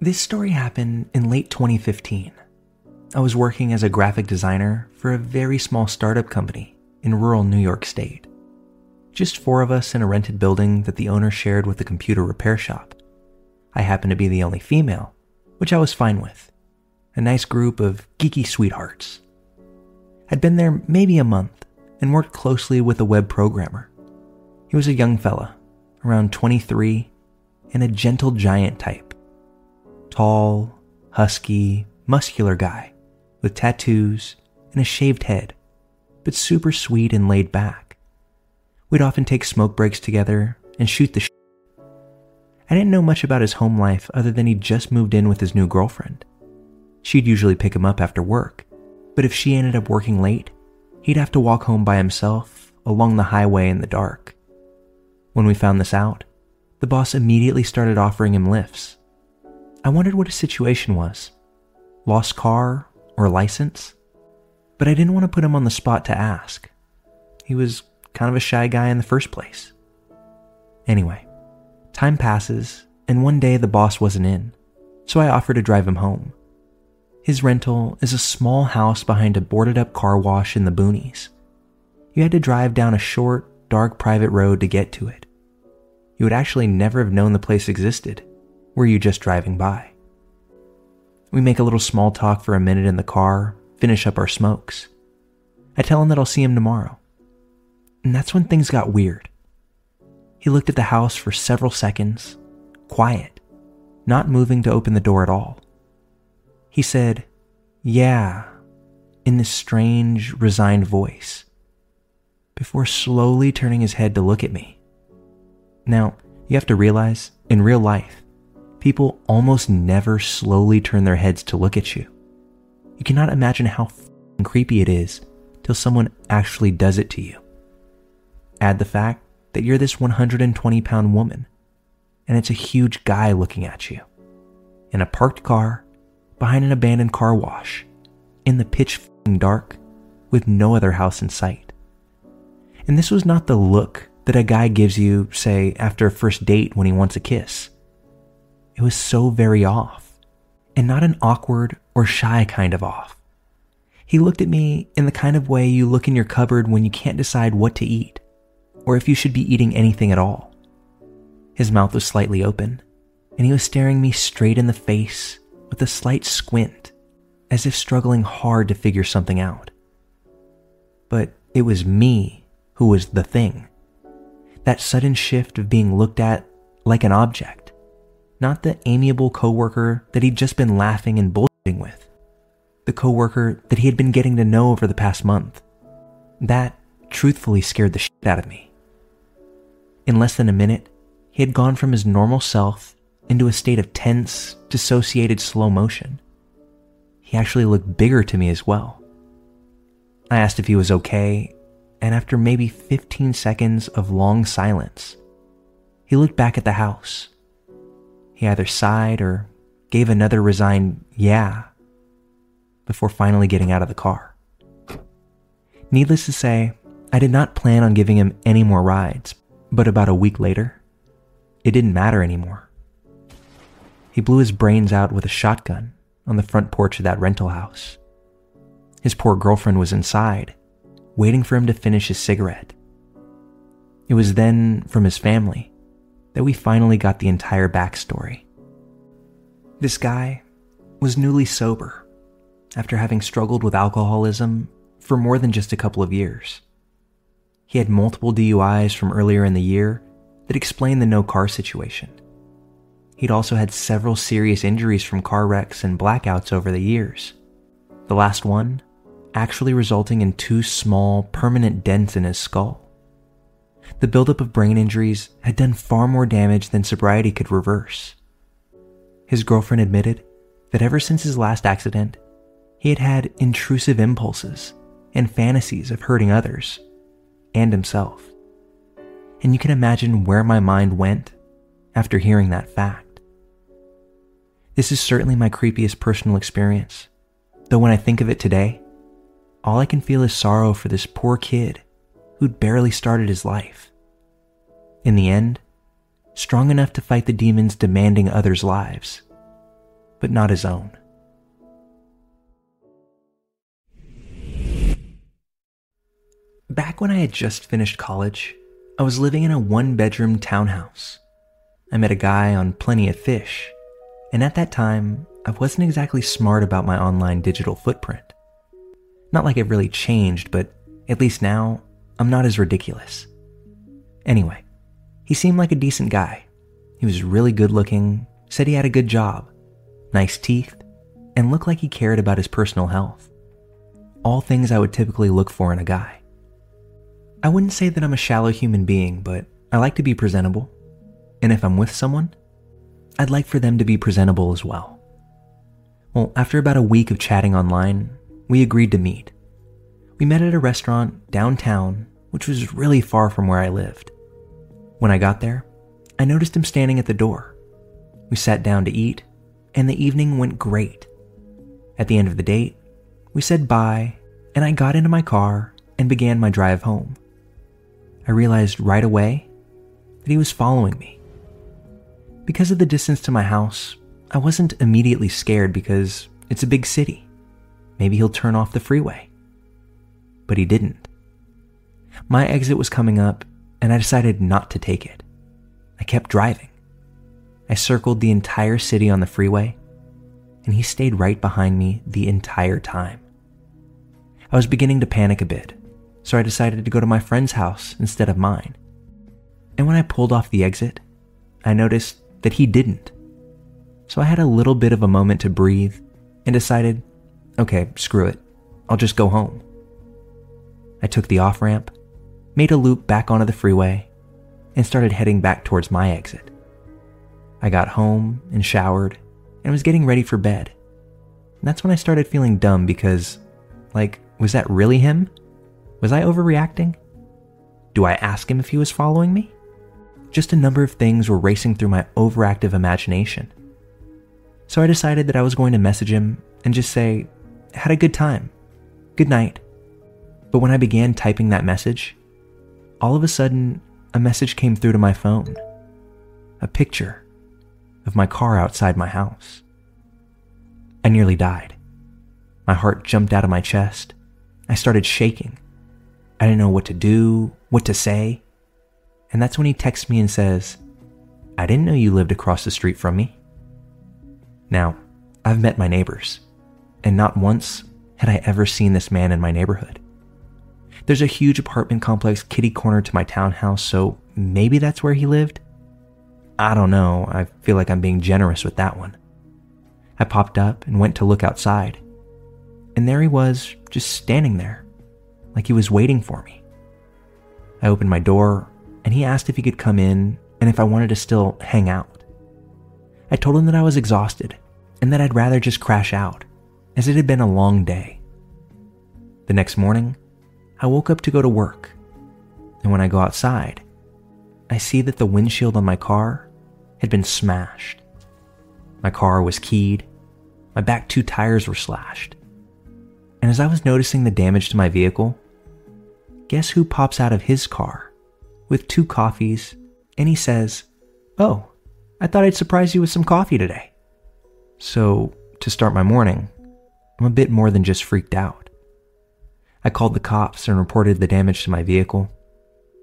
This story happened in late 2015. I was working as a graphic designer for a very small startup company in rural New York State. Just 4 of us in a rented building that the owner shared with the computer repair shop. I happened to be the only female, which I was fine with. A nice group of geeky sweethearts. I'd been there maybe a month and worked closely with a web programmer. He was a young fella, around 23, and a gentle giant type. Tall, husky, muscular guy with tattoos and a shaved head, but super sweet and laid back. We'd often take smoke breaks together and shoot the shit. I didn't know much about his home life other than he'd just moved in with his new girlfriend. She'd usually pick him up after work, but if she ended up working late, he'd have to walk home by himself along the highway in the dark. When we found this out, the boss immediately started offering him lifts. I wondered what his situation was, lost car or license, but I didn't want to put him on the spot to ask. He was kind of a shy guy in the first place. Anyway, time passes and one day the boss wasn't in, so I offered to drive him home. His rental is a small house behind a boarded up car wash in the boonies. You had to drive down a short, dark private road to get to it. You would actually never have known the place existed. Were you just driving by? We make a little small talk for a minute in the car, finish up our smokes. I tell him that I'll see him tomorrow. And that's when things got weird. He looked at the house for several seconds, quiet, not moving to open the door at all. He said, "Yeah," in this strange, resigned voice, before slowly turning his head to look at me. Now, you have to realize, in real life, people almost never slowly turn their heads to look at you. You cannot imagine how f***ing creepy it is till someone actually does it to you. Add the fact that you're this 120-pound woman, and it's a huge guy looking at you. In a parked car, behind an abandoned car wash, in the pitch f***ing dark, with no other house in sight. And this was not the look that a guy gives you, say, after a first date when he wants a kiss. It was so very off, and not an awkward or shy kind of off. He looked at me in the kind of way you look in your cupboard when you can't decide what to eat, or if you should be eating anything at all. His mouth was slightly open, and he was staring me straight in the face with a slight squint, as if struggling hard to figure something out. But it was me who was the thing. That sudden shift of being looked at like an object. Not the amiable coworker that he'd just been laughing and bullshitting with. The coworker that he had been getting to know over the past month. That truthfully scared the shit out of me. In less than a minute, he had gone from his normal self into a state of tense, dissociated slow motion. He actually looked bigger to me as well. I asked if he was okay, and after maybe 15 seconds of long silence, he looked back at the house. He either sighed or gave another resigned yeah before finally getting out of the car. Needless to say, I did not plan on giving him any more rides, but about a week later, it didn't matter anymore. He blew his brains out with a shotgun on the front porch of that rental house. His poor girlfriend was inside, waiting for him to finish his cigarette. It was then from his family that we finally got the entire backstory. This guy was newly sober after having struggled with alcoholism for more than just a couple of years. He had multiple DUIs from earlier in the year that explained the no-car situation. He'd also had several serious injuries from car wrecks and blackouts over the years, the last one actually resulting in two small, permanent dents in his skull. The buildup of brain injuries had done far more damage than sobriety could reverse. His girlfriend admitted that ever since his last accident, he had had intrusive impulses and fantasies of hurting others and himself. And you can imagine where my mind went after hearing that fact. This is certainly my creepiest personal experience, though when I think of it today, all I can feel is sorrow for this poor kid who'd barely started his life. In the end, strong enough to fight the demons demanding others' lives, but not his own. Back when I had just finished college, I was living in a one-bedroom townhouse. I met a guy on Plenty of Fish, and at that time, I wasn't exactly smart about my online digital footprint. Not like it really changed, but at least now, I'm not as ridiculous. Anyway, he seemed like a decent guy. He was really good looking, said he had a good job, nice teeth, and looked like he cared about his personal health. All things I would typically look for in a guy. I wouldn't say that I'm a shallow human being, but I like to be presentable. And if I'm with someone, I'd like for them to be presentable as well. Well, after about a week of chatting online, we agreed to meet. We met at a restaurant downtown, which was really far from where I lived. When I got there, I noticed him standing at the door. We sat down to eat, and the evening went great. At the end of the date, we said bye, and I got into my car and began my drive home. I realized right away that he was following me. Because of the distance to my house, I wasn't immediately scared because it's a big city. Maybe he'll turn off the freeway. But he didn't. My exit was coming up, and I decided not to take it. I kept driving. I circled the entire city on the freeway, and he stayed right behind me the entire time. I was beginning to panic a bit, so I decided to go to my friend's house instead of mine. And when I pulled off the exit, I noticed that he didn't. So I had a little bit of a moment to breathe and decided, okay, screw it. I'll just go home. I took the off-ramp, made a loop back onto the freeway, and started heading back towards my exit. I got home and showered and was getting ready for bed. And that's when I started feeling dumb because, was that really him? Was I overreacting? Do I ask him if he was following me? Just a number of things were racing through my overactive imagination. So I decided that I was going to message him and just say, had a good time. Good night. But when I began typing that message, all of a sudden, a message came through to my phone. A picture of my car outside my house. I nearly died. My heart jumped out of my chest. I started shaking. I didn't know what to do, what to say. And that's when he texts me and says, I didn't know you lived across the street from me. Now, I've met my neighbors, and not once had I ever seen this man in my neighborhood. There's a huge apartment complex kitty corner to my townhouse, so maybe that's where he lived? I don't know, I feel like I'm being generous with that one. I popped up and went to look outside, and there he was, just standing there, like he was waiting for me. I opened my door, and he asked if he could come in and if I wanted to still hang out. I told him that I was exhausted and that I'd rather just crash out, as it had been a long day. The next morning, I woke up to go to work, and when I go outside, I see that the windshield on my car had been smashed. My car was keyed, my back two tires were slashed, and as I was noticing the damage to my vehicle, guess who pops out of his car with two coffees, and he says, oh, I thought I'd surprise you with some coffee today. So, to start my morning, I'm a bit more than just freaked out. I called the cops and reported the damage to my vehicle.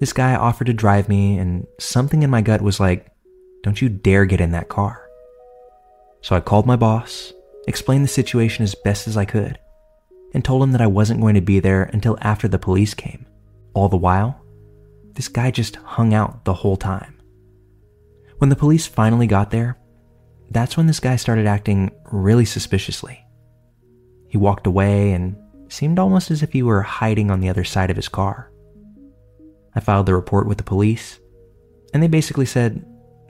This guy offered to drive me, and something in my gut was like, Don't you dare get in that car. So I called my boss, explained the situation as best as I could, and told him that I wasn't going to be there until after the police came. All the while, this guy just hung out the whole time. When the police finally got there, that's when this guy started acting really suspiciously. He walked away and seemed almost as if he were hiding on the other side of his car. I filed the report with the police, and they basically said,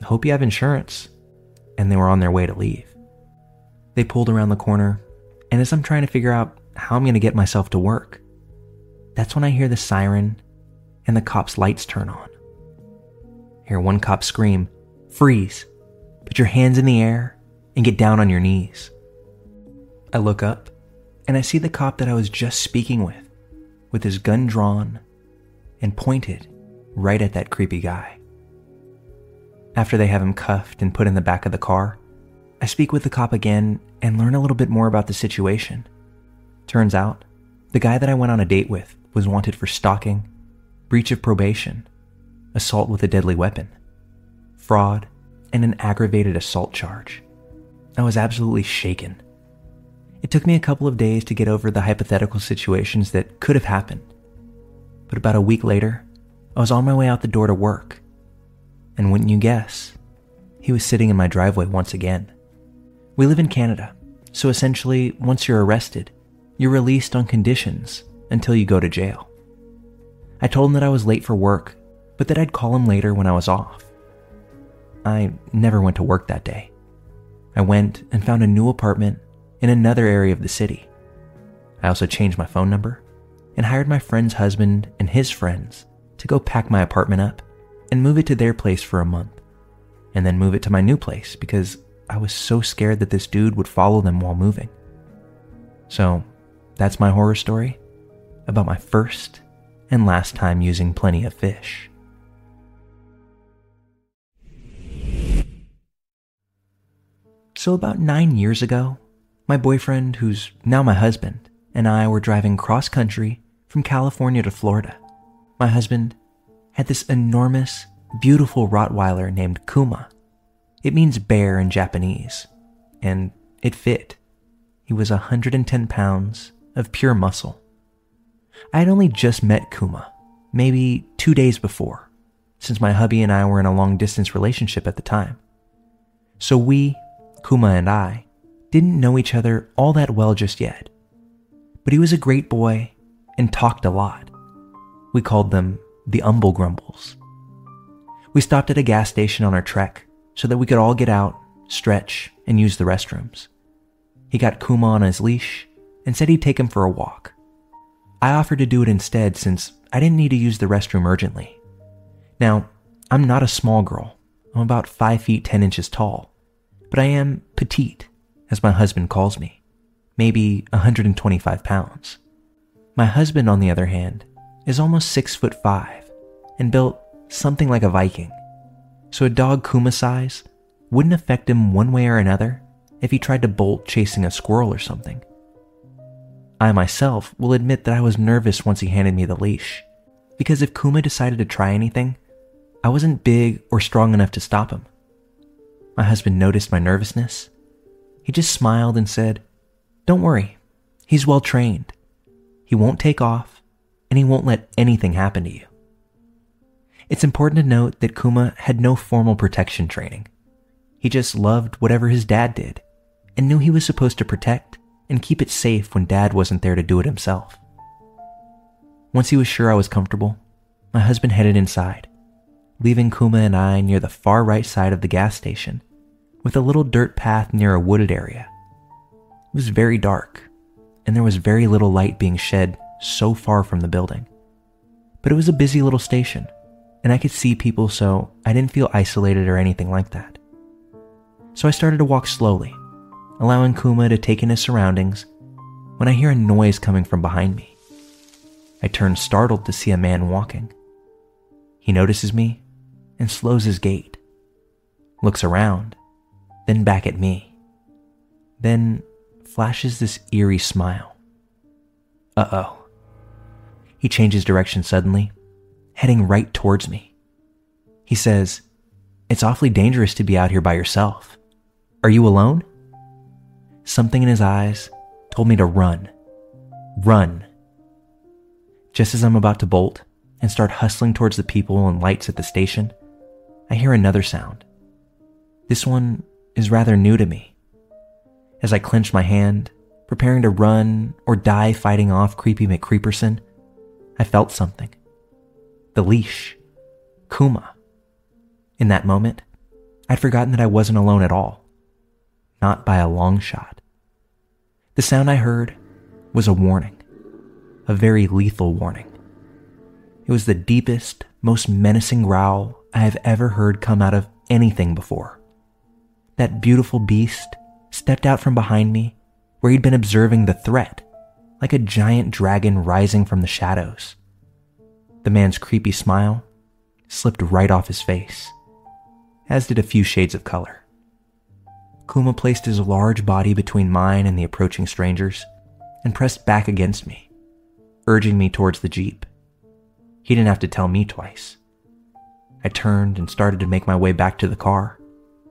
"Hope you have insurance," and they were on their way to leave. They pulled around the corner, and as I'm trying to figure out how I'm going to get myself to work, that's when I hear the siren and the cop's lights turn on. I hear one cop scream, "Freeze! Put your hands in the air and get down on your knees." I look up, and I see the cop that I was just speaking with his gun drawn and pointed right at that creepy guy. After they have him cuffed and put in the back of the car, I speak with the cop again and learn a little bit more about the situation. Turns out, the guy that I went on a date with was wanted for stalking, breach of probation, assault with a deadly weapon, fraud, and an aggravated assault charge. I was absolutely shaken. It took me a couple of days to get over the hypothetical situations that could have happened. But about a week later, I was on my way out the door to work. And wouldn't you guess, he was sitting in my driveway once again. We live in Canada, so essentially, once you're arrested, you're released on conditions until you go to jail. I told him that I was late for work, but that I'd call him later when I was off. I never went to work that day. I went and found a new apartment in another area of the city. I also changed my phone number and hired my friend's husband and his friends to go pack my apartment up and move it to their place for a month, and then move it to my new place because I was so scared that this dude would follow them while moving. So that's my horror story about my first and last time using Plenty of Fish. So about 9 years ago, my boyfriend, who's now my husband, and I were driving cross-country from California to Florida. My husband had this enormous, beautiful Rottweiler named Kuma. It means bear in Japanese, and it fit. He was 110 pounds of pure muscle. I had only just met Kuma, maybe 2 days before, since my hubby and I were in a long-distance relationship at the time. So we, Kuma and I, didn't know each other all that well just yet. But he was a great boy and talked a lot. We called them the Umble Grumbles. We stopped at a gas station on our trek so that we could all get out, stretch, and use the restrooms. He got Kuma on his leash and said he'd take him for a walk. I offered to do it instead since I didn't need to use the restroom urgently. Now, I'm not a small girl. I'm about 5 feet 10 inches tall, but I am petite, as my husband calls me, maybe 125 pounds. My husband, on the other hand, is almost 6'5" and built something like a Viking, so a dog Kuma size wouldn't affect him one way or another if he tried to bolt chasing a squirrel or something. I myself will admit that I was nervous once he handed me the leash, because if Kuma decided to try anything, I wasn't big or strong enough to stop him. My husband noticed my nervousness. He just smiled and said, "Don't worry, he's well trained. He won't take off, and he won't let anything happen to you." It's important to note that Kuma had no formal protection training. He just loved whatever his dad did, and knew he was supposed to protect and keep it safe when dad wasn't there to do it himself. Once he was sure I was comfortable, my husband headed inside, leaving Kuma and I near the far right side of the gas station, with a little dirt path near a wooded area. It was very dark, and there was very little light being shed so far from the building. But it was a busy little station, and I could see people, so I didn't feel isolated or anything like that. So I started to walk slowly, allowing Kuma to take in his surroundings, when I hear a noise coming from behind me. I turn startled to see a man walking. He notices me and slows his gait, looks around, then back at me, then flashes this eerie smile. Uh-oh. He changes direction suddenly, heading right towards me. He says, It's awfully dangerous to be out here by yourself. Are you alone? Something in his eyes told me to run. Run. Just as I'm about to bolt and start hustling towards the people and lights at the station, I hear another sound. This one is rather new to me. As I clench my hand, preparing to run or die fighting off Creepy McCreeperson, I felt something. The leash. Kuma. In that moment, I'd forgotten that I wasn't alone at all. Not by a long shot. The sound I heard was a warning. A very lethal warning. It was the deepest, most menacing growl I have ever heard come out of anything before. That beautiful beast stepped out from behind me where he'd been observing the threat, like a giant dragon rising from the shadows. The man's creepy smile slipped right off his face, as did a few shades of color. Kuma placed his large body between mine and the approaching strangers and pressed back against me, urging me towards the Jeep. He didn't have to tell me twice. I turned and started to make my way back to the car,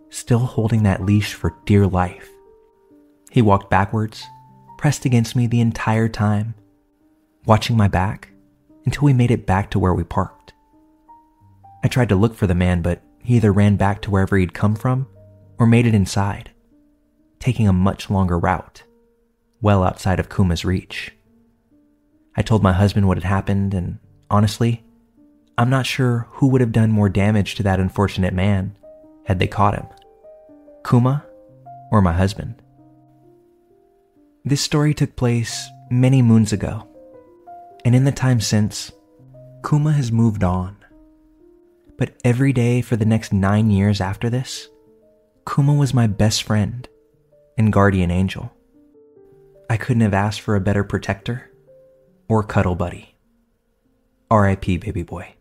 still holding that leash for dear life. He walked backwards, pressed against me the entire time, watching my back until we made it back to where we parked. I tried to look for the man, but he either ran back to wherever he'd come from or made it inside, taking a much longer route, well outside of Kuma's reach. I told my husband what had happened, and honestly, I'm not sure who would have done more damage to that unfortunate man had they caught him, Kuma or my husband. This story took place many moons ago, and in the time since, Kuma has moved on. But every day for the next 9 years after this, Kuma was my best friend and guardian angel. I couldn't have asked for a better protector or cuddle buddy. R.I.P. baby boy.